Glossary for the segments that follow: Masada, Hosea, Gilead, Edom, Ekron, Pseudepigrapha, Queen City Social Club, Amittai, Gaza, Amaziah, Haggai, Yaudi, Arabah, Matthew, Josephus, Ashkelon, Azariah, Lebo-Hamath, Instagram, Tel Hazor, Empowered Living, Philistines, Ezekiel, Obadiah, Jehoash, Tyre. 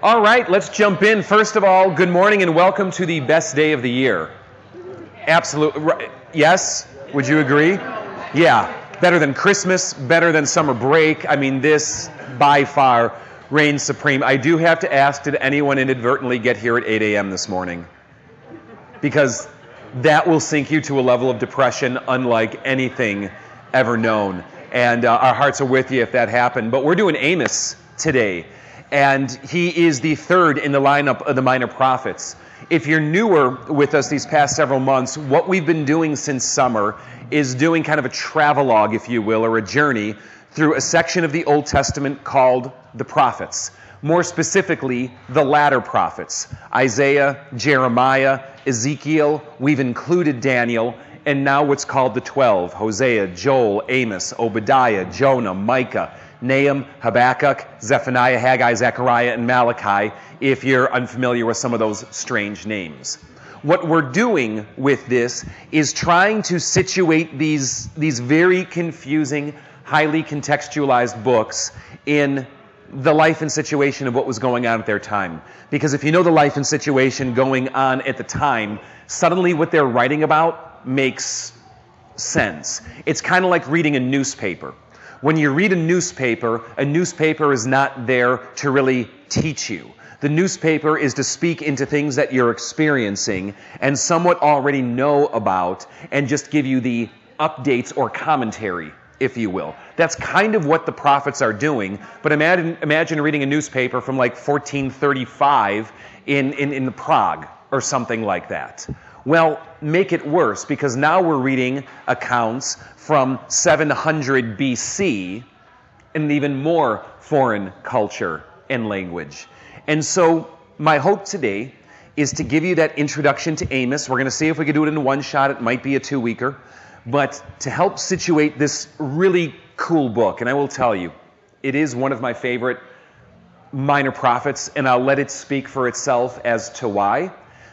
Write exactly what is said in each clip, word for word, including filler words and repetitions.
All right, let's jump in. First of all, good morning and welcome to the best day of the year. Absolutely. Yes? Would you agree? Yeah. Better than Christmas, better than summer break. I mean, this by far reigns supreme. I do have to ask, did anyone inadvertently get here at eight a.m. this morning? Because that will sink you to a level of depression unlike anything ever known. And uh, our hearts are with you if that happened. But we're doing Amos today. And he is the third in the lineup of the minor prophets. If you're newer with us these past several months, what we've been doing since summer is doing kind of a travelogue, if you will, or a journey through a section of the Old Testament called the prophets. More specifically, the latter prophets. Isaiah, Jeremiah, Ezekiel, we've included Daniel, and now what's called the twelve. Hosea, Joel, Amos, Obadiah, Jonah, Micah, Nahum, Habakkuk, Zephaniah, Haggai, Zechariah, and Malachi, if you're unfamiliar with some of those strange names. What we're doing with this is trying to situate these, these very confusing, highly contextualized books in the life and situation of what was going on at their time. Because if you know the life and situation going on at the time, suddenly what they're writing about makes sense. It's kind of like reading a newspaper. When you read a newspaper, a newspaper is not there to really teach you. The newspaper is to speak into things that you're experiencing and somewhat already know about and just give you the updates or commentary, if you will. That's kind of what the prophets are doing, but imagine, imagine reading a newspaper from like fourteen thirty-five in, in, in Prague or something like that. Well, make it worse, because now we're reading accounts from seven hundred B C in even more foreign culture and language. And so my hope today is to give you that introduction to Amos. We're going to see if we can do it in one shot. It might be a two-weeker. But to help situate this really cool book, and I will tell you, it is one of my favorite minor prophets, and I'll let it speak for itself as to why.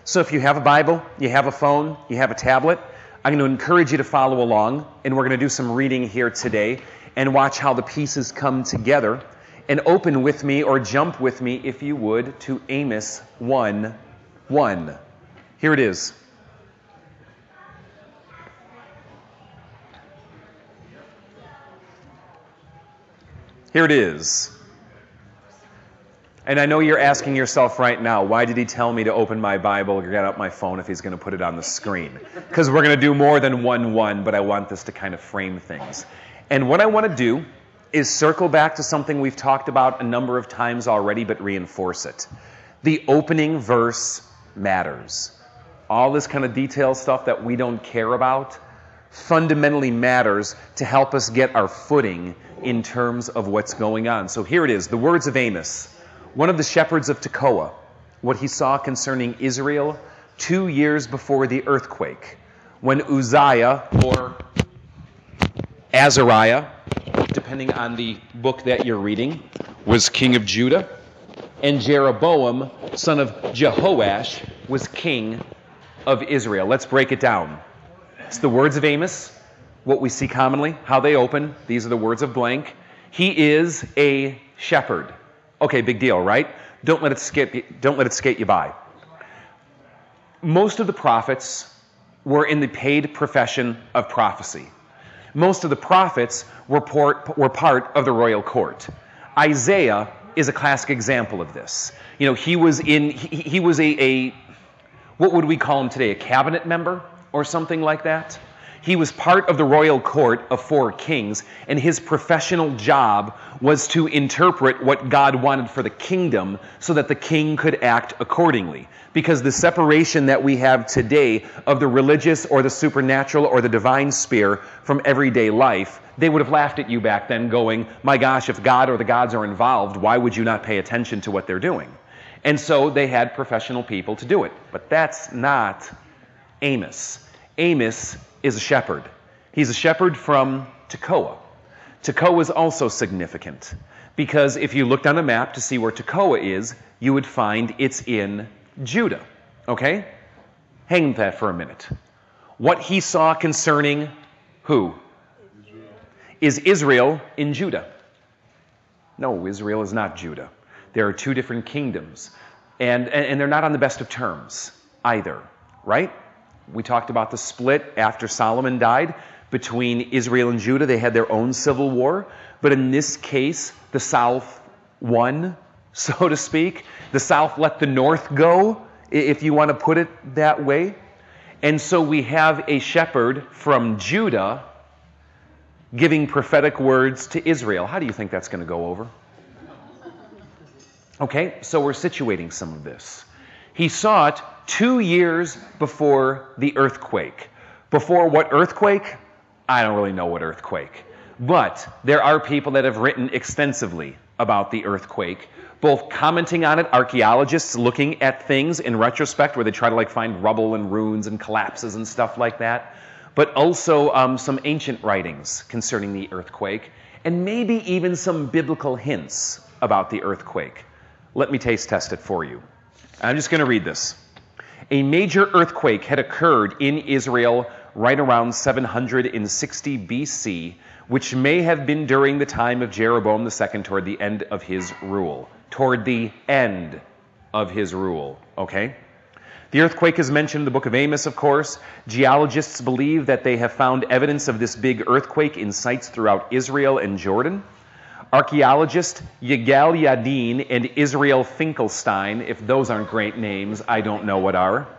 So if you have a Bible, you have a phone, you have a tablet, I'm going to encourage you to follow along, and we're going to do some reading here today and watch how the pieces come together. And open with me, or jump with me, if you would, to Amos one one. Here it is. Here it is. And I know you're asking yourself right now, why did he tell me to open my Bible or get out my phone if he's going to put it on the screen? Because we're going to do more than one one, but I want this to kind of frame things. And what I want to do is circle back to something we've talked about a number of times already, but reinforce it. The opening verse matters. All this kind of detailed stuff that we don't care about fundamentally matters to help us get our footing in terms of what's going on. So here it is, the words of Amos, one of the shepherds of Tekoa, what he saw concerning Israel two years before the earthquake, when Uzziah, or Azariah, depending on the book that you're reading, was king of Judah, and Jeroboam, son of Jehoash, was king of Israel. Let's break it down. It's the words of Amos, what we see commonly, how they open. These are the words of blank. He is a shepherd. Okay, big deal, right? Don't let it skip, don't let it skate you by. Most of the prophets were in the paid profession of prophecy. Most of the prophets were part, were part of the royal court. Isaiah is a classic example of this. You know, he was in, he, he was a, a, what would we call him today, a cabinet member or something like that? He was part of the royal court of four kings, and his professional job was to interpret what God wanted for the kingdom so that the king could act accordingly. Because the separation that we have today of the religious or the supernatural or the divine sphere from everyday life, they would have laughed at you back then going, my gosh, if God or the gods are involved, why would you not pay attention to what they're doing? And so they had professional people to do it. But that's not Amos. Amos is a shepherd. He's a shepherd from Tekoa. Tekoa is also significant because if you looked on a map to see where Tekoa is, you would find it's in Judah. Okay? Hang with that for a minute. What he saw concerning who? Israel. Is Israel in Judah? No, Israel is not Judah. There are two different kingdoms, and, and, and they're not on the best of terms either, right? We talked about the split after Solomon died between Israel and Judah. They had their own civil war, but in this case, the South won, so to speak. The South let the North go, if you want to put it that way. And so we have a shepherd from Judah giving prophetic words to Israel. How do you think that's going to go over? Okay, so we're situating some of this. He saw it two years before the earthquake. Before what earthquake? I don't really know what earthquake. But there are people that have written extensively about the earthquake, both commenting on it, archaeologists looking at things in retrospect where they try to like find rubble and ruins and collapses and stuff like that, but also um, some ancient writings concerning the earthquake, and maybe even some biblical hints about the earthquake. Let me taste test it for you. I'm just going to read this. A major earthquake had occurred in Israel right around seven hundred sixty B C, which may have been during the time of Jeroboam the second toward the end of his rule. Toward the end of his rule, okay? The earthquake is mentioned in the book of Amos, of course. Geologists believe that they have found evidence of this big earthquake in sites throughout Israel and Jordan. Archaeologist Yigal Yadin and Israel Finkelstein, if those aren't great names, I don't know what are,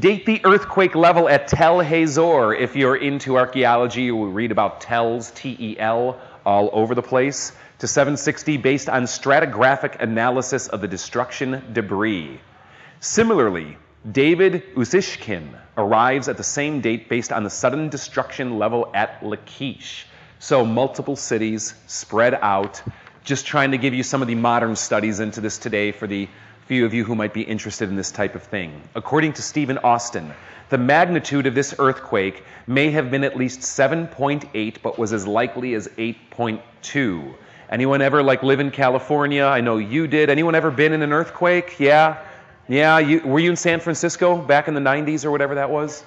date the earthquake level at Tel Hazor. If you're into archaeology, you will read about Tel's, T E L, all over the place, to seven sixty based on stratigraphic analysis of the destruction debris. Similarly, David Uzishkin arrives at the same date based on the sudden destruction level at Lachish. So multiple cities spread out, just trying to give you some of the modern studies into this today for the few of you who might be interested in this type of thing. According to Stephen Austin, the magnitude of this earthquake may have been at least seven point eight, but was as likely as eight point two. Anyone ever like live in California? I know you did. Anyone ever been in an earthquake? Yeah. Yeah. You, were you in San Francisco back in the nineties or whatever that was?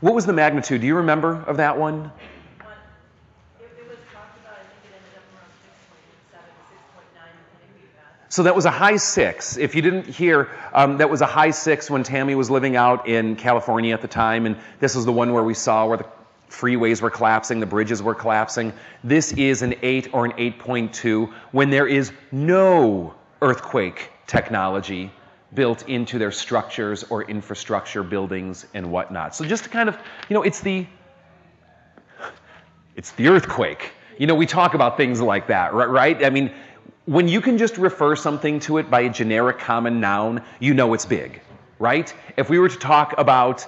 What was the magnitude? Do you remember of that one? So that was a high six. If you didn't hear, um, that was a high six when Tammy was living out in California at the time, and this was the one where we saw where the freeways were collapsing, the bridges were collapsing. This is an eight or an eight point two when there is no earthquake technology built into their structures or infrastructure, buildings and whatnot. So just to kind of, you know, it's the, it's the earthquake. You know, we talk about things like that, right? I mean, when you can just refer something to it by a generic common noun, you know it's big, right? If we were to talk about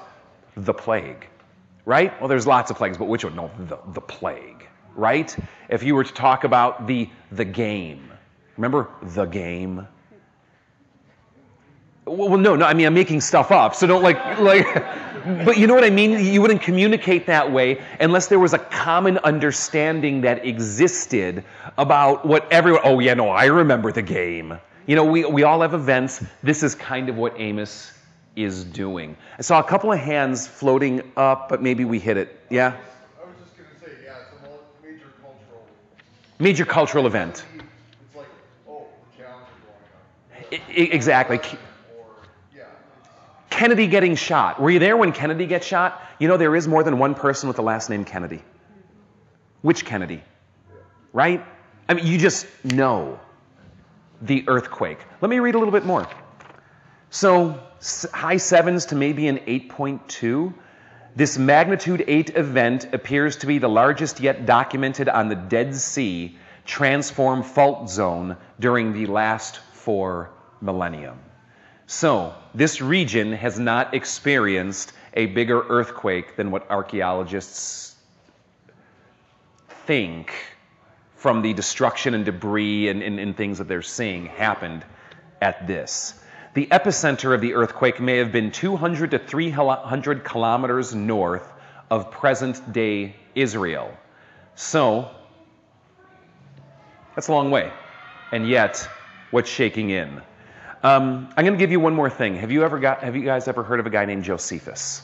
the plague, right? Well, there's lots of plagues, but which one? No, the, the plague, right? If you were to talk about the, the game, remember the game? Well, no, no, I mean, I'm making stuff up, so don't like, like, but you know what I mean? You wouldn't communicate that way unless there was a common understanding that existed about what everyone, oh yeah, no, I remember the game. You know, we, we all have events. This is kind of what Amos is doing. I saw a couple of hands floating up, but maybe we hit it. Yeah? I was just going to say, yeah, it's a major cultural. Major cultural event. It's like, oh, the challenge is going on. Yeah. I, I, exactly. Kennedy getting shot. Were you there when Kennedy gets shot? You know, there is more than one person with the last name Kennedy. Which Kennedy? Right? I mean, you just know the earthquake. Let me read a little bit more. So high sevens to maybe an eight point two. This magnitude eight event appears to be the largest yet documented on the Dead Sea transform fault zone during the last four millennium. So this region has not experienced a bigger earthquake than what archaeologists think from the destruction and debris and, and, and things that they're seeing happened at this. The epicenter of the earthquake may have been two hundred to three hundred kilometers north of present-day Israel. So that's a long way, and yet what's shaking in? Um, I'm going to give you one more thing. Have you ever got? Have you guys ever heard of a guy named Josephus?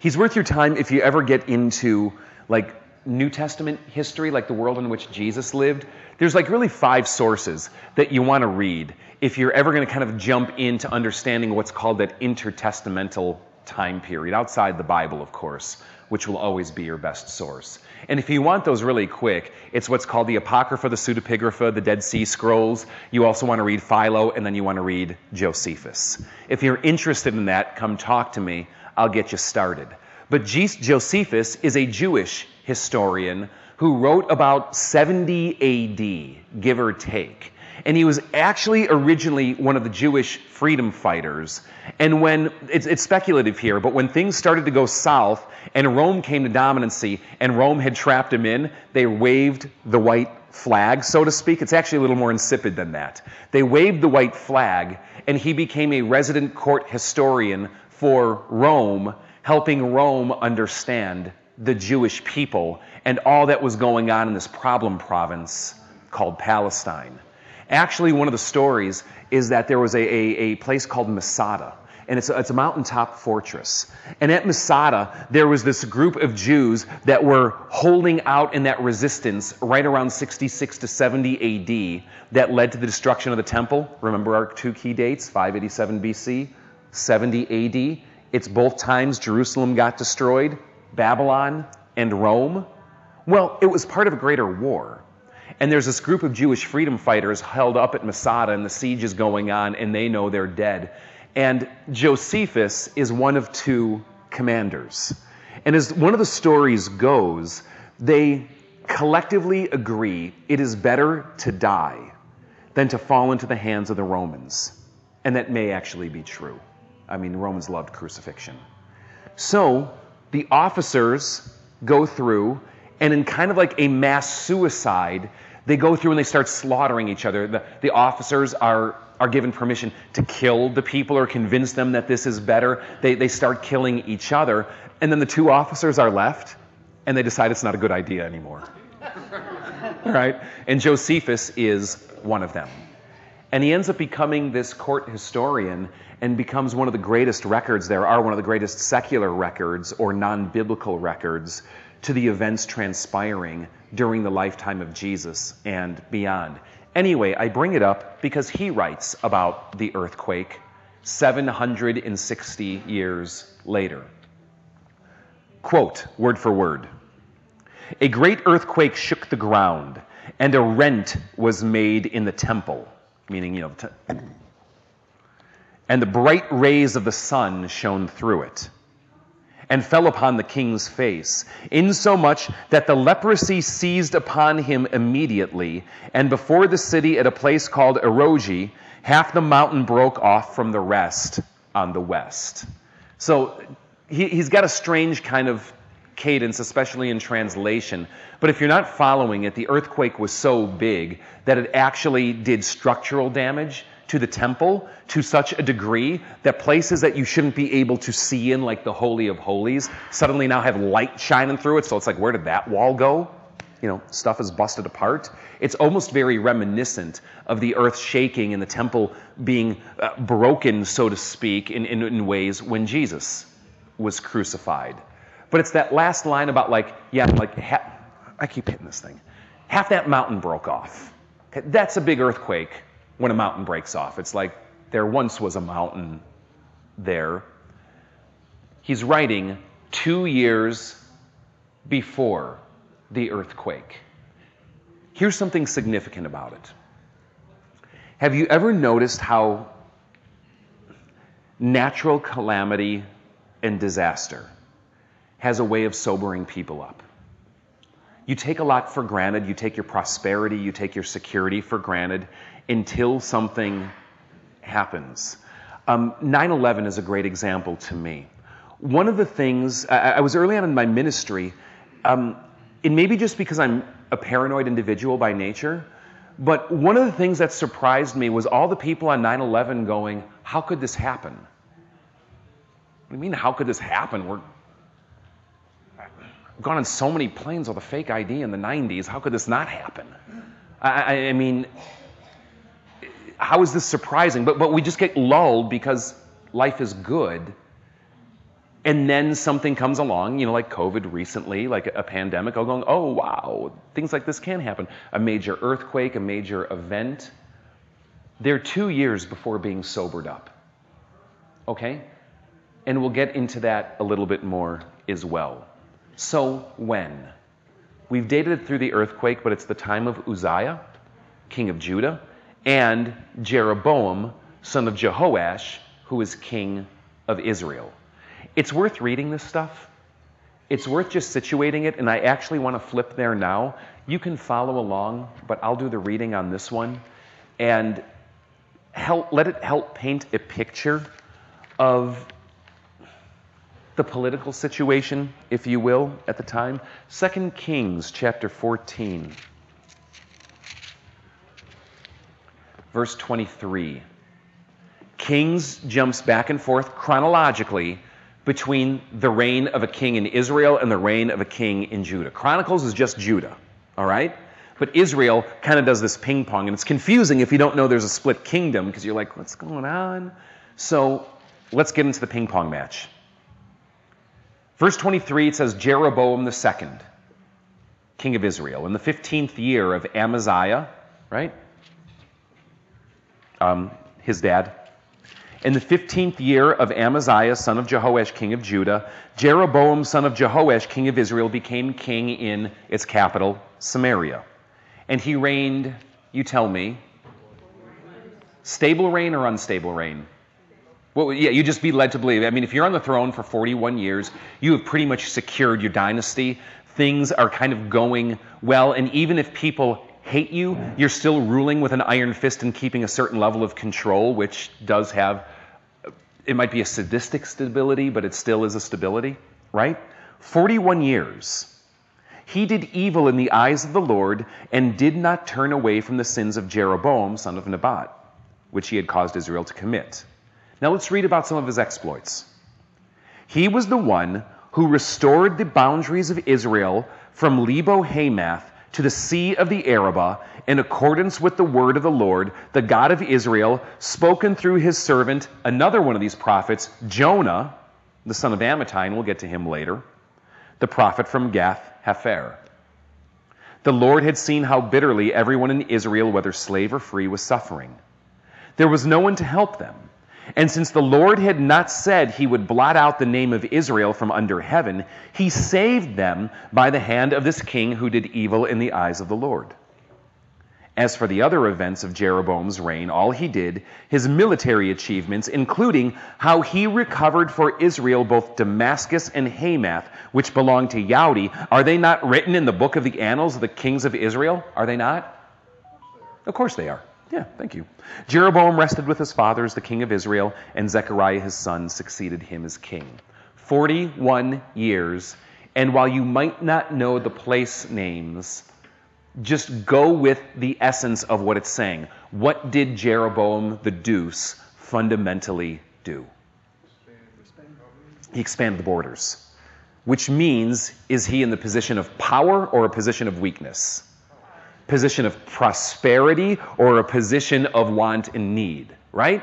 He's worth your time if you ever get into like New Testament history, like the world in which Jesus lived, there's like really five sources that you want to read if you're ever going to kind of jump into understanding what's called that intertestamental time period, outside the Bible, of course, which will always be your best source. And if you want those really quick, it's what's called the Apocrypha, the Pseudepigrapha, the Dead Sea Scrolls. You also want to read Philo, and then you want to read Josephus. If you're interested in that, come talk to me. I'll get you started. But Josephus is a Jewish historian who wrote about seventy A D, give or take. And he was actually originally one of the Jewish freedom fighters. And when, it's, it's speculative here, but when things started to go south and Rome came to dominancy and Rome had trapped him in, they waved the white flag, so to speak. It's actually a little more insipid than that. They waved the white flag, and he became a resident court historian for Rome, helping Rome understand the Jewish people and all that was going on in this problem province called Palestine. Actually, one of the stories is that there was a, a, a place called Masada, and it's a, it's a mountaintop fortress. And at Masada, there was this group of Jews that were holding out in that resistance right around sixty-six to seventy A D that led to the destruction of the temple. Remember our two key dates, five eighty-seven B C, seventy A D. It's both times Jerusalem got destroyed, Babylon and Rome. Well, it was part of a greater war. And there's this group of Jewish freedom fighters held up at Masada, and the siege is going on, and they know they're dead. And Josephus is one of two commanders. And as one of the stories goes, they collectively agree it is better to die than to fall into the hands of the Romans. And that may actually be true. I mean, the Romans loved crucifixion. So the officers go through, and in kind of like a mass suicide, they go through and they start slaughtering each other. The, the officers are, are given permission to kill the people or convince them that this is better. They, they start killing each other. And then the two officers are left, and they decide it's not a good idea anymore. All right? And Josephus is one of them. And he ends up becoming this court historian and becomes one of the greatest records there are, one of the greatest secular records or non-biblical records to the events transpiring during the lifetime of Jesus and beyond. Anyway, I bring it up because he writes about the earthquake seven hundred sixty years later. Quote, word for word, "A great earthquake shook the ground, and a rent was made in the temple," meaning, you know, t- "and the bright rays of the sun shone through it, and fell upon the king's face, insomuch that the leprosy seized upon him immediately, and before the city at a place called Eroji, half the mountain broke off from the rest on the west." So he, he's got a strange kind of cadence, especially in translation. But if you're not following it, the earthquake was so big that it actually did structural damage to the temple to such a degree that places that you shouldn't be able to see in, like the Holy of Holies, suddenly now have light shining through it. So it's like, where did that wall go? You know, stuff is busted apart. It's almost very reminiscent of the earth shaking and the temple being uh, broken, so to speak, in, in, in ways when Jesus was crucified. But it's that last line about like, yeah, like, ha- I keep hitting this thing. Half that mountain broke off. That's a big earthquake. When a mountain breaks off, it's like there once was a mountain there. He's writing two years before the earthquake. Here's something significant about it. Have you ever noticed how natural calamity and disaster has a way of sobering people up? You take a lot for granted. You take your prosperity, you take your security for granted until something happens. Um, nine eleven is a great example to me. One of the things, I, I was early on in my ministry, um, and maybe just because I'm a paranoid individual by nature, but one of the things that surprised me was all the people on nine eleven going, how could this happen? What do you mean, how could this happen? We're I've gone on so many planes with a fake I D in the nineties. How could this not happen? I, I mean, how is this surprising? But but we just get lulled because life is good And then something comes along, you know, like COVID recently, like a pandemic, all going, oh, wow, things like this can happen. A major earthquake, a major event. They're two years before being sobered up. Okay? And we'll get into that a little bit more as well. So when? We've dated it through the earthquake, but it's the time of Uzziah, king of Judah, and Jeroboam, son of Jehoash, who is king of Israel. It's worth reading this stuff. It's worth just situating it, and I actually want to flip there now. You can follow along, but I'll do the reading on this one, and help, let it help paint a picture of the political situation, if you will, at the time. Second Kings chapter fourteen, verse twenty-three. Kings jumps back and forth chronologically between the reign of a king in Israel and the reign of a king in Judah. Chronicles is just Judah, all right? But Israel kind of does this ping-pong, and it's confusing if you don't know there's a split kingdom, because you're like, what's going on? So let's get into the ping-pong match. Verse twenty-three, it says, Jeroboam the second, king of Israel, in the fifteenth year of Amaziah, right? Um, his dad. In the fifteenth year of Amaziah, son of Jehoash, king of Judah, Jeroboam, son of Jehoash, king of Israel, became king in its capital, Samaria. And he reigned, you tell me, stable reign or unstable reign? Well, yeah, you'd just be led to believe. I mean, if you're on the throne for forty-one years, you have pretty much secured your dynasty. Things are kind of going well, and even if people hate you, you're still ruling with an iron fist and keeping a certain level of control, which does have, it might be a sadistic stability, but it still is a stability, right? forty-one years. He did evil in the eyes of the Lord and did not turn away from the sins of Jeroboam, son of Nebat, which he had caused Israel to commit. Now let's read about some of his exploits. He was the one who restored the boundaries of Israel from Lebo-Hamath to the sea of the Arabah, in accordance with the word of the Lord, the God of Israel, spoken through his servant, another one of these prophets, Jonah, the son of Amittai, and we'll get to him later, the prophet from Gath-Hepher. The Lord had seen how bitterly everyone in Israel, whether slave or free, was suffering. There was no one to help them. And since the Lord had not said he would blot out the name of Israel from under heaven, he saved them by the hand of this king who did evil in the eyes of the Lord. As for the other events of Jeroboam's reign, all he did, his military achievements, including how he recovered for Israel both Damascus and Hamath, which belonged to Yaudi, are they not written in the book of the annals of the kings of Israel? Are they not? Of course they are. Yeah, thank you. Jeroboam rested with his fathers, the king of Israel, and Zechariah his son succeeded him as king. forty-one years, and while you might not know the place names, just go with the essence of what it's saying. What did Jeroboam the deuce fundamentally do? He expanded the borders, which means, is he in the position of power or a position of weakness? Position of prosperity or a position of want and need, right?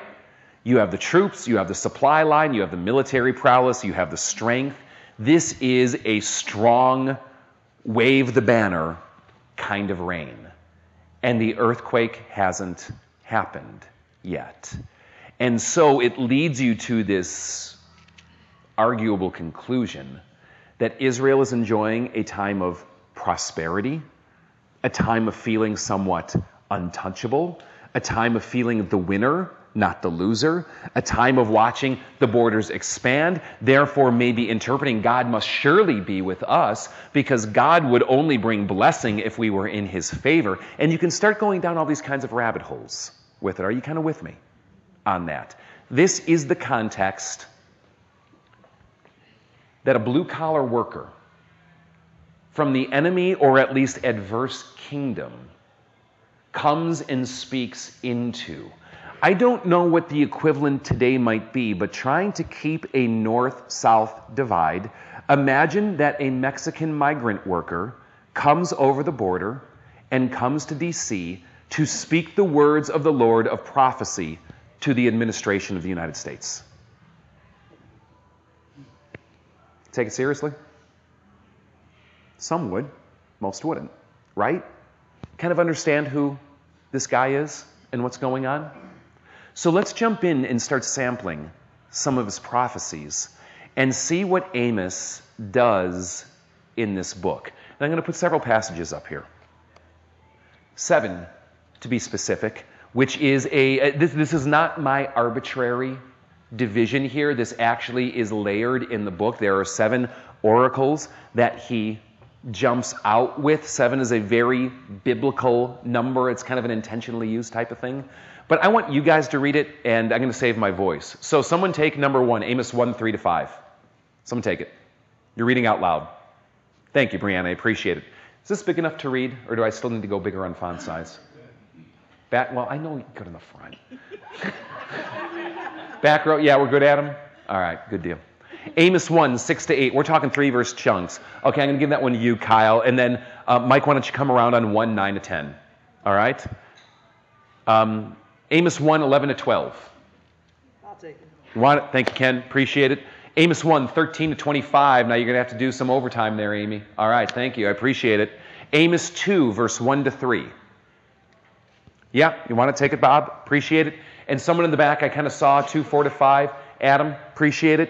You have the troops, you have the supply line, you have the military prowess, you have the strength. This is a strong, wave the banner kind of reign. And the earthquake hasn't happened yet. And so it leads you to this arguable conclusion that Israel is enjoying a time of prosperity, a time of feeling somewhat untouchable, a time of feeling the winner, not the loser, a time of watching the borders expand, therefore maybe interpreting God must surely be with us because God would only bring blessing if we were in his favor. And you can start going down all these kinds of rabbit holes with it. Are you kind of with me on that? This is the context that a blue-collar worker from the enemy, or at least adverse kingdom, comes and speaks into. I don't know what the equivalent today might be, but trying to keep a north-south divide, imagine that a Mexican migrant worker comes over the border and comes to D C to speak the words of the Lord of prophecy to the administration of the United States. take it seriously? Some would, most wouldn't, right? Kind of understand who this guy is and what's going on. So let's jump in and start sampling some of his prophecies and see what Amos does in this book. And I'm going to put several passages up here. Seven, to be specific, which is a, this, this is not my arbitrary division here. This actually is layered in the book. There are seven oracles that he jumps out with. Seven is a very biblical number. It's kind of an intentionally used type of thing. But I want you guys to read it, and I'm going to save my voice. So someone take number one, Amos one, three to five. Someone take it. You're reading out loud. Thank you, Brianna. I appreciate it. Is this big enough to read, or do I still need to go bigger on font size? Back, well, I know you go to the front. Back row, yeah, we're good, Adam? All right, good deal. Amos one, six to eight. We're talking three-verse chunks. Okay, I'm going to give that one to you, Kyle. And then, uh, Mike, why don't you come around on one, nine to ten. All right? Um, Amos one, eleven to twelve. I'll take it. One, thank you, Ken. Appreciate it. Amos one, thirteen to twenty-five. Now you're going to have to do some overtime there, Amy. All right, thank you. I appreciate it. Amos two, verse one to three. Yeah, you want to take it, Bob? Appreciate it. And someone in the back, I kind of saw two, four to five. Adam, appreciate it.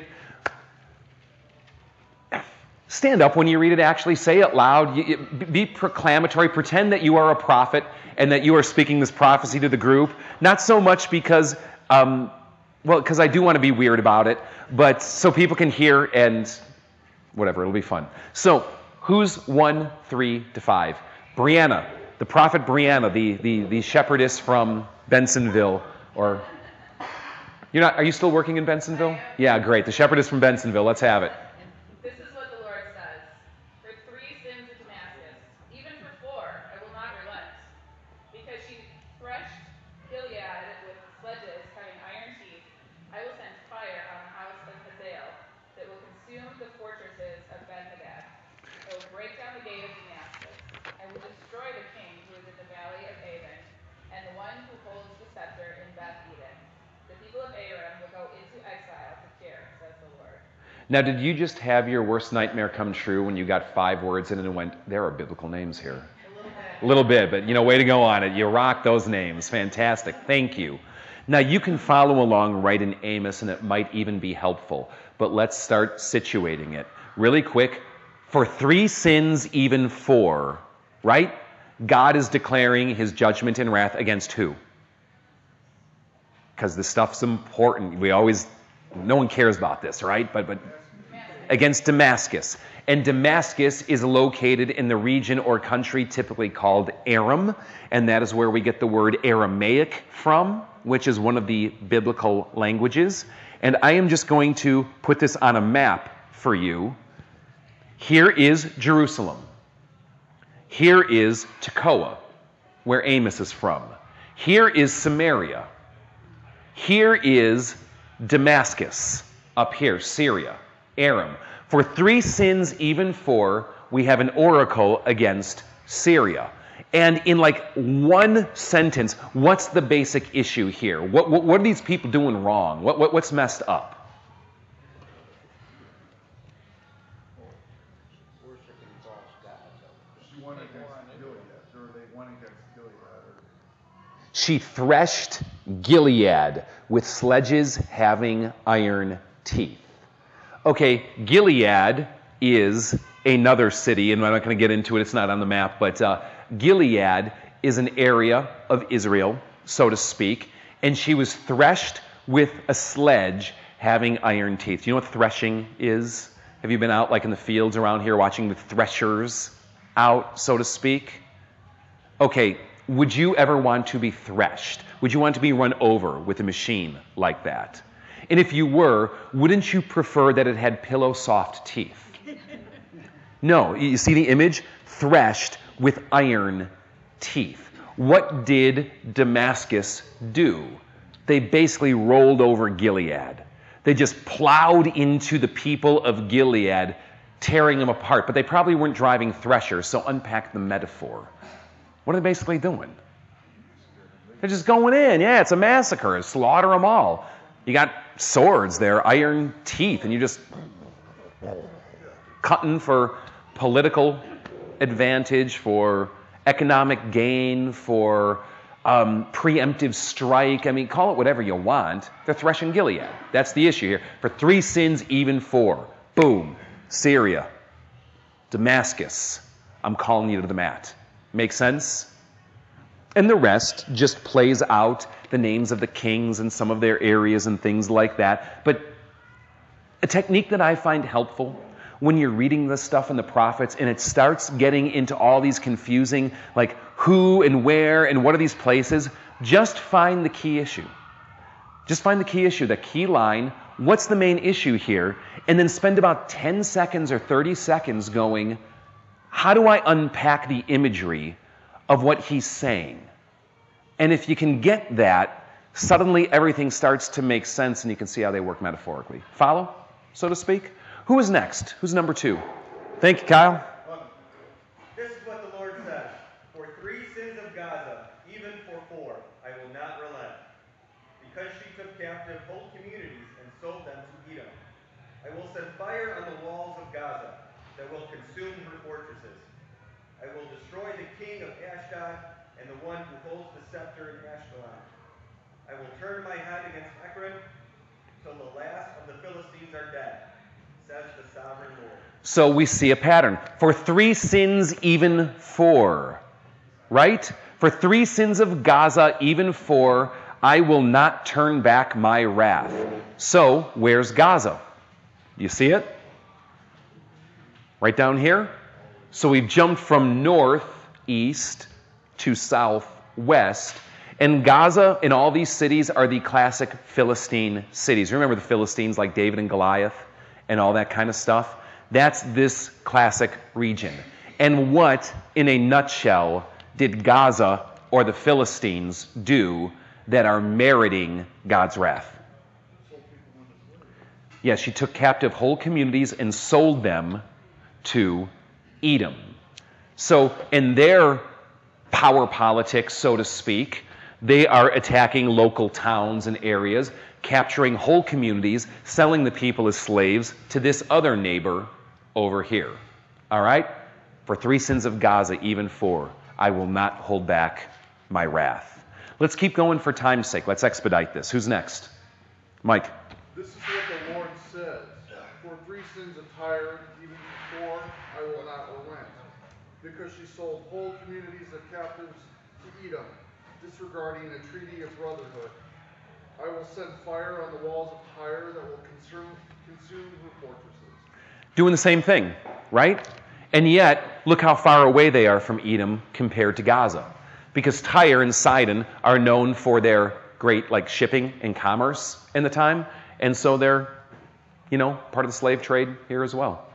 Stand up when you read it, actually. Say it loud. Be proclamatory. Pretend that you are a prophet and that you are speaking this prophecy to the group. Not so much because, um, well, because I do want to be weird about it, but so people can hear and whatever. It'll be fun. So who's one, three to five? Brianna, the prophet Brianna, the, the, the shepherdess from Bensonville. Or you're not, are you still working in Bensonville? Yeah, great. The shepherdess from Bensonville. Let's have it. Now, did you just have your worst nightmare come true when you got five words in it and went, there are biblical names here? A little bit. A little bit, but, you know, way to go on it. You rock those names. Fantastic. Thank you. Now, you can follow along right in Amos, and it might even be helpful, but let's start situating it. Really quick, for three sins, even four, right? God is declaring his judgment and wrath against who? Because this stuff's important. We always, no one cares about this, right? But, but, against Damascus. And Damascus is located in the region or country typically called Aram, and that is where we get the word Aramaic from, which is one of the biblical languages. And I am just going to put this on a map for you. Here is Jerusalem. Here is Tekoa, where Amos is from. Here is Samaria. Here is Damascus, up here, Syria. Aram. For three sins, even four, we have an oracle against Syria. And in like one sentence, what's the basic issue here? What, what, what are these people doing wrong? What, what, what's messed up? Worshipping false gods. She threshed Gilead with sledges having iron teeth. Okay, Gilead is another city, and I'm not going to get into it. It's not on the map, but uh, Gilead is an area of Israel, so to speak, and she was threshed with a sledge having iron teeth. Do you know what threshing is? Have you been out like in the fields around here watching the threshers out, so to speak? Okay, would you ever want to be threshed? Would you want to be run over with a machine like that? And if you were, wouldn't you prefer that it had pillow-soft teeth? No. You see the image? Threshed with iron teeth. What did Damascus do? They basically rolled over Gilead. They just plowed into the people of Gilead, tearing them apart. But they probably weren't driving threshers, so unpack the metaphor. What are they basically doing? They're just going in. Yeah, it's a massacre. Slaughter them all. You got swords there, iron teeth, and you just cutting for political advantage, for economic gain, for um, preemptive strike. I mean, call it whatever you want. They're threshing Gilead. That's the issue here. For three sins, even four. Boom. Syria. Damascus. I'm calling you to the mat. Make sense? And the rest just plays out the names of the kings and some of their areas and things like that. But a technique that I find helpful when you're reading this stuff in the prophets and it starts getting into all these confusing, like who and where and what are these places, just find the key issue. Just find the key issue, the key line. What's the main issue here? And then spend about ten seconds or thirty seconds going, how do I unpack the imagery of what he's saying? And if you can get that, suddenly everything starts to make sense and you can see how they work metaphorically. Follow, so to speak? Who is next? Who's number two? Thank you, Kyle. Welcome. This is what the Lord says. For three sins of Gaza, even for four, I will not relent. Because she took captive whole communities and sold them to Edom. I will send fire on the walls of Gaza that will consume her fortresses. I will destroy the king of Ashdod and the one who holds the scepter in Ashkelon. I will turn my hand against Ekron till the last of the Philistines are dead, says the sovereign Lord. So we see a pattern. For three sins, even four. Right? For three sins of Gaza, even four, I will not turn back my wrath. So where's Gaza? You see it? Right down here? So we've jumped from north, east, to south, west. And Gaza and all these cities are the classic Philistine cities. Remember the Philistines like David and Goliath and all that kind of stuff? That's this classic region. And what, in a nutshell, did Gaza or the Philistines do that are meriting God's wrath? Yes, she took captive whole communities and sold them to Edom. So in their power politics, so to speak, they are attacking local towns and areas, capturing whole communities, selling the people as slaves to this other neighbor over here. All right? For three sins of Gaza, even four, I will not hold back my wrath. Let's keep going for time's sake. Let's expedite this. Who's next? Mike. This is what the Lord says. For three sins of Tyre, even four, I will not relent, because she sold whole communities of captives to Edom, disregarding a treaty of brotherhood. I will send fire on the walls of Tyre that will consume, consume her fortresses. Doing the same thing, right? And yet, look how far away they are from Edom compared to Gaza, because Tyre and Sidon are known for their great like shipping and commerce in the time, and so they're, you know, part of the slave trade here as well.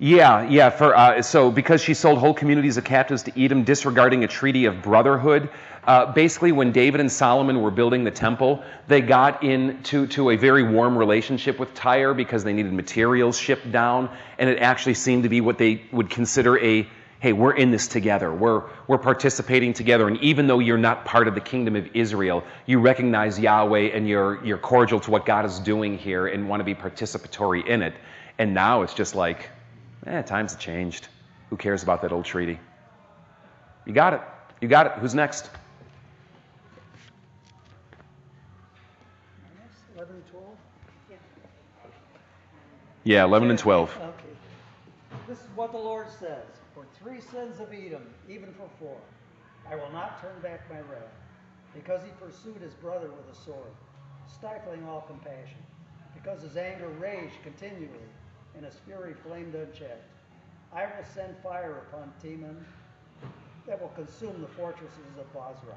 Yeah, yeah. For uh, so because she sold whole communities of captives to Edom, disregarding a treaty of brotherhood. Uh, basically, when David and Solomon were building the temple, they got into to a very warm relationship with Tyre because they needed materials shipped down, and it actually seemed to be what they would consider a, hey, we're in this together. We're we're participating together, and even though you're not part of the kingdom of Israel, you recognize Yahweh and you're you're cordial to what God is doing here and want to be participatory in it. And now it's just like, Eh, times have changed. Who cares about that old treaty? You got it. You got it. Who's next? eleven and twelve? Yeah. Yeah, eleven and twelve. Okay. This is what the Lord says. For three sins of Edom, even for four, I will not turn back my wrath, because he pursued his brother with a sword, stifling all compassion, because his anger raged continually, and his fury flamed unchecked. I will send fire upon Teman that will consume the fortresses of Basra.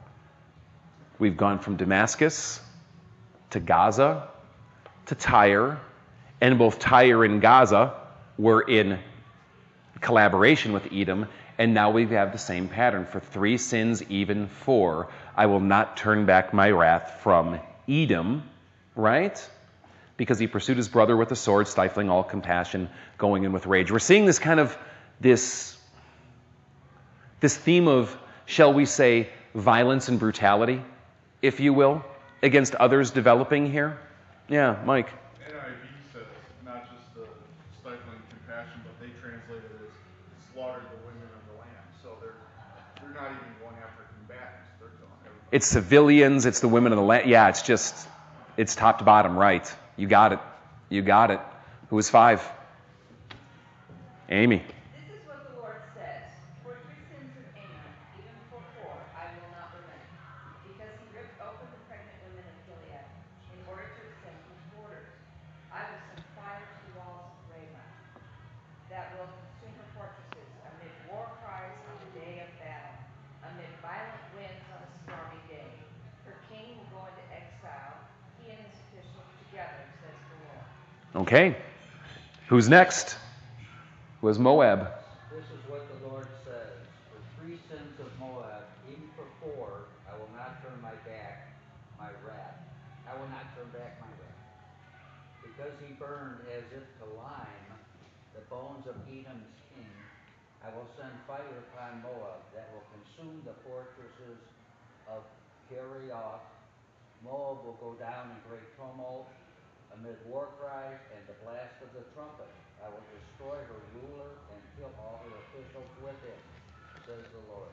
We've gone from Damascus to Gaza to Tyre, and both Tyre and Gaza were in collaboration with Edom, and now we have the same pattern. For three sins, even four, I will not turn back my wrath from Edom, right? Because he pursued his brother with a sword, stifling all compassion, going in with rage. We're seeing this kind of, this, this theme of, shall we say, violence and brutality, if you will, against others developing here? Yeah, Mike. N I V says not just the stifling compassion, but they translate it as slaughtered the women of the land. So they're they're not even going after combatants. They're killing everybody. It's civilians. It's the women of the land. Yeah, it's just it's top to bottom, right? You got it. You got it. Who was five? Amy. Okay. Who's next? Who is Moab? This is what the Lord says. For three sins of Moab, even for four, I will not turn my back, my wrath. I will not turn back my wrath. Because he burned as if to lime the bones of Edom's king, I will send fire upon Moab that will consume the fortresses of Kerioth. Moab will go down in great tumult. Amid war cries and the blast of the trumpet, I will destroy her ruler and kill all her officials with it, says the Lord.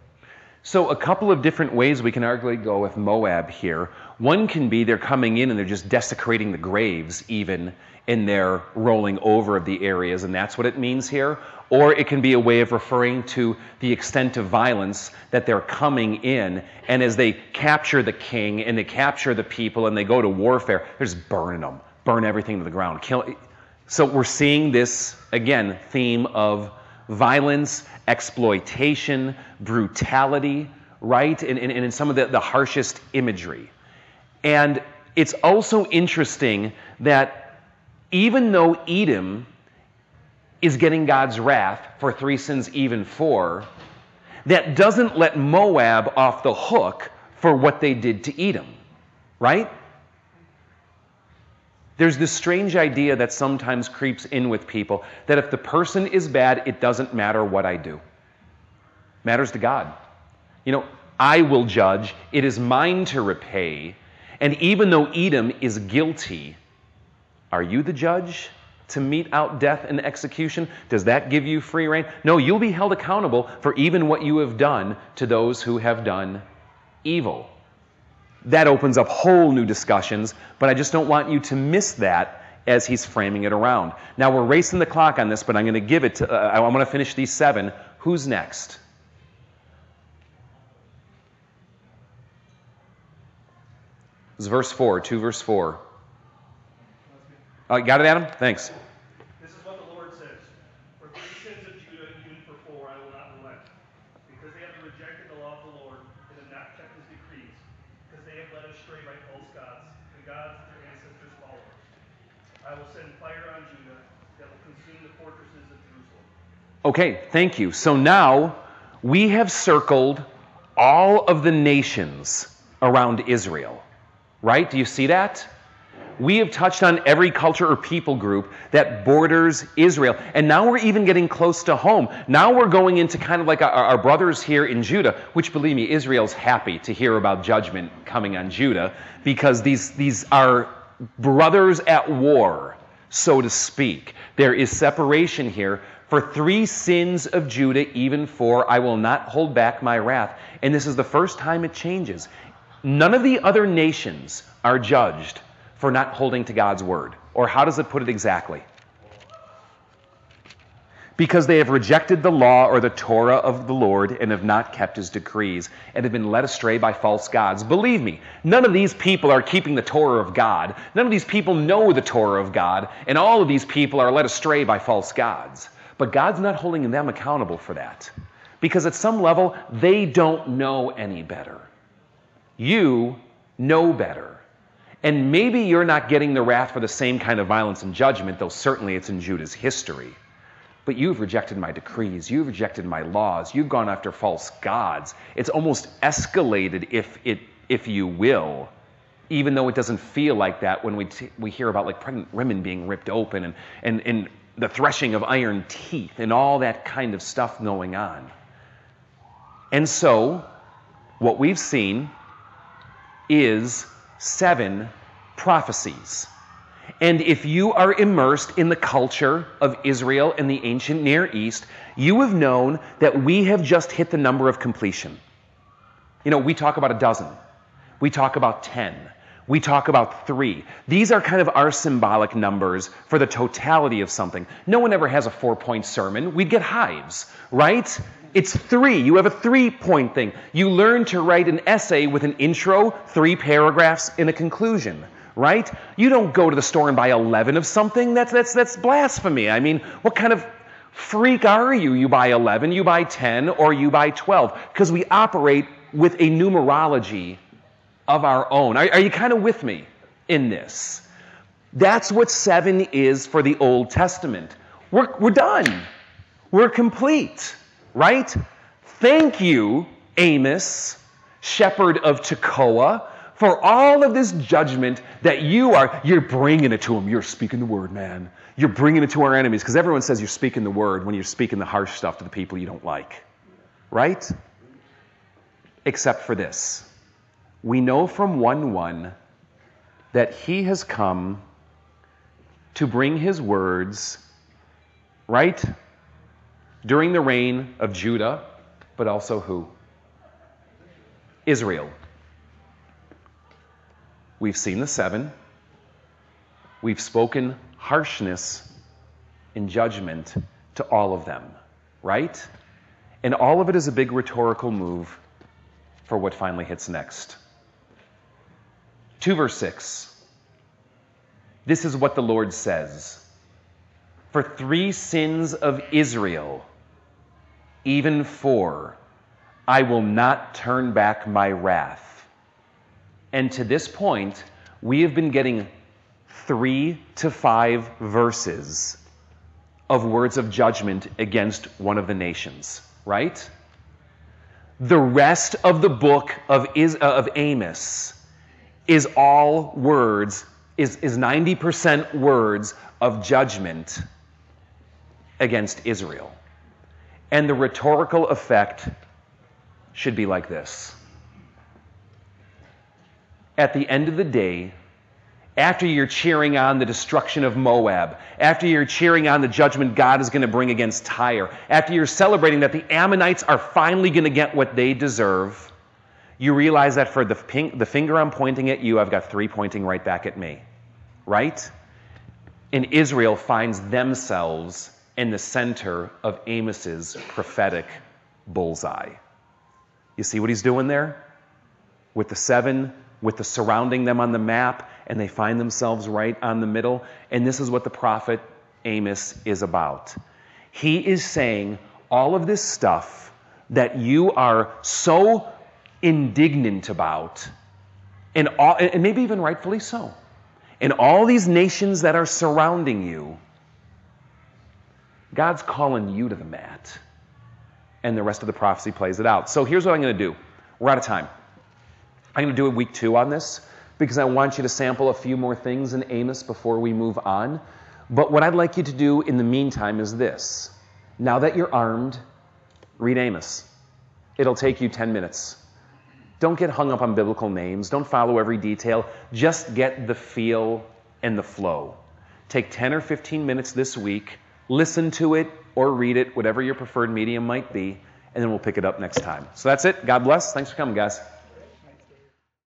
So a couple of different ways we can arguably go with Moab here. One can be they're coming in and they're just desecrating the graves even, and they're rolling over of the areas, and that's what it means here. Or it can be a way of referring to the extent of violence that they're coming in, and as they capture the king and they capture the people and they go to warfare, they're just burning them. Burn everything to the ground. Kill. So we're seeing this, again, theme of violence, exploitation, brutality, right? And, and, and in some of the, the harshest imagery. And it's also interesting that even though Edom is getting God's wrath for three sins, even four, that doesn't let Moab off the hook for what they did to Edom, right? There's this strange idea that sometimes creeps in with people that if the person is bad, it doesn't matter what I do. It matters to God. You know, I will judge. It is mine to repay. And even though Edom is guilty, are you the judge to mete out death and execution? Does that give you free rein? No, you'll be held accountable for even what you have done to those who have done evil. That opens up whole new discussions, but I just don't want you to miss that as he's framing it around. Now, we're racing the clock on this, but I'm going to give it to, uh, I'm going to finish these seven. Who's next? It's verse four, two verse four. Oh, you got it, Adam? Thanks. This is what the Lord says. For three sins of Judah, even for four, I will not relent, because they have rejected the law of the Lord and have not kept his decrees. They have led astray by false gods, the gods their ancestors followed. I will send fire on Judah that will consume the fortresses of Jerusalem. Okay, thank you. So now we have circled all of the nations around Israel, right? Do you see that? We have touched on every culture or people group that borders Israel. And now we're even getting close to home. Now we're going into kind of like our, our brothers here in Judah, which, believe me, Israel's happy to hear about judgment coming on Judah because these, these are brothers at war, so to speak. There is separation here. For three sins of Judah, even four, I will not hold back my wrath. And this is the first time it changes. None of the other nations are judged for not holding to God's word. Or how does it put it exactly? Because they have rejected the law or the Torah of the Lord and have not kept his decrees and have been led astray by false gods. Believe me, none of these people are keeping the Torah of God. None of these people know the Torah of God. And all of these people are led astray by false gods. But God's not holding them accountable for that. Because at some level, they don't know any better. You know better. And maybe you're not getting the wrath for the same kind of violence and judgment, though certainly it's in Judah's history. But you've rejected my decrees. You've rejected my laws. You've gone after false gods. It's almost escalated, if it, if you will, even though it doesn't feel like that when we t- we hear about like pregnant women being ripped open and, and, and the threshing of iron teeth and all that kind of stuff going on. And so what we've seen is seven prophecies. And if you are immersed in the culture of Israel and the ancient Near East, you have known that we have just hit the number of completion. You know, we talk about a dozen. We talk about ten. We talk about three. These are kind of our symbolic numbers for the totality of something. No one ever has a four-point sermon. We'd get hives, right? It's three. You have a three-point thing. You learn to write an essay with an intro, three paragraphs, and a conclusion, right? You don't go to the store and buy eleven of something. That's, that's, that's blasphemy. I mean, what kind of freak are you? You buy eleven, you buy ten, or you buy twelve, because we operate with a numerology of our own. Are, are you kind of with me in this? That's what seven is for the Old Testament. We're, we're done. We're complete, right? Thank you, Amos, shepherd of Tekoa, for all of this judgment that you are, you're bringing it to them. You're speaking the word, man. You're bringing it to our enemies, because everyone says you're speaking the word when you're speaking the harsh stuff to the people you don't like, right? Except for this. We know from one one that he has come to bring his words, right? During the reign of Judah, but also who? Israel. We've seen the seven. We've spoken harshness and judgment to all of them, right? And all of it is a big rhetorical move for what finally hits next. two verse six. This is what the Lord says. For three sins of Israel, even four, I will not turn back my wrath. And to this point, we have been getting three to five verses of words of judgment against one of the nations, right? The rest of the book of, is, uh, of Amos is all words, is, is ninety percent words of judgment against Israel. And the rhetorical effect should be like this. At the end of the day, after you're cheering on the destruction of Moab, after you're cheering on the judgment God is going to bring against Tyre, after you're celebrating that the Ammonites are finally going to get what they deserve, you realize that for the, ping, the finger I'm pointing at you, I've got three pointing right back at me, right? And Israel finds themselves in the center of Amos's prophetic bullseye. You see what he's doing there? With the seven, with the surrounding them on the map, and they find themselves right on the middle. And this is what the prophet Amos is about. He is saying all of this stuff that you are so indignant about, and, all, and maybe even rightfully so, and all these nations that are surrounding you, God's calling you to the mat. And the rest of the prophecy plays it out. So here's what I'm going to do. We're out of time. I'm going to do a week two on this because I want you to sample a few more things in Amos before we move on. But what I'd like you to do in the meantime is this. Now that you're armed, read Amos. It'll take you ten minutes. Don't get hung up on biblical names. Don't follow every detail. Just get the feel and the flow. Take ten or fifteen minutes this week. Listen to it or read it, whatever your preferred medium might be, and then we'll pick it up next time. So that's it. God bless. Thanks for coming, guys.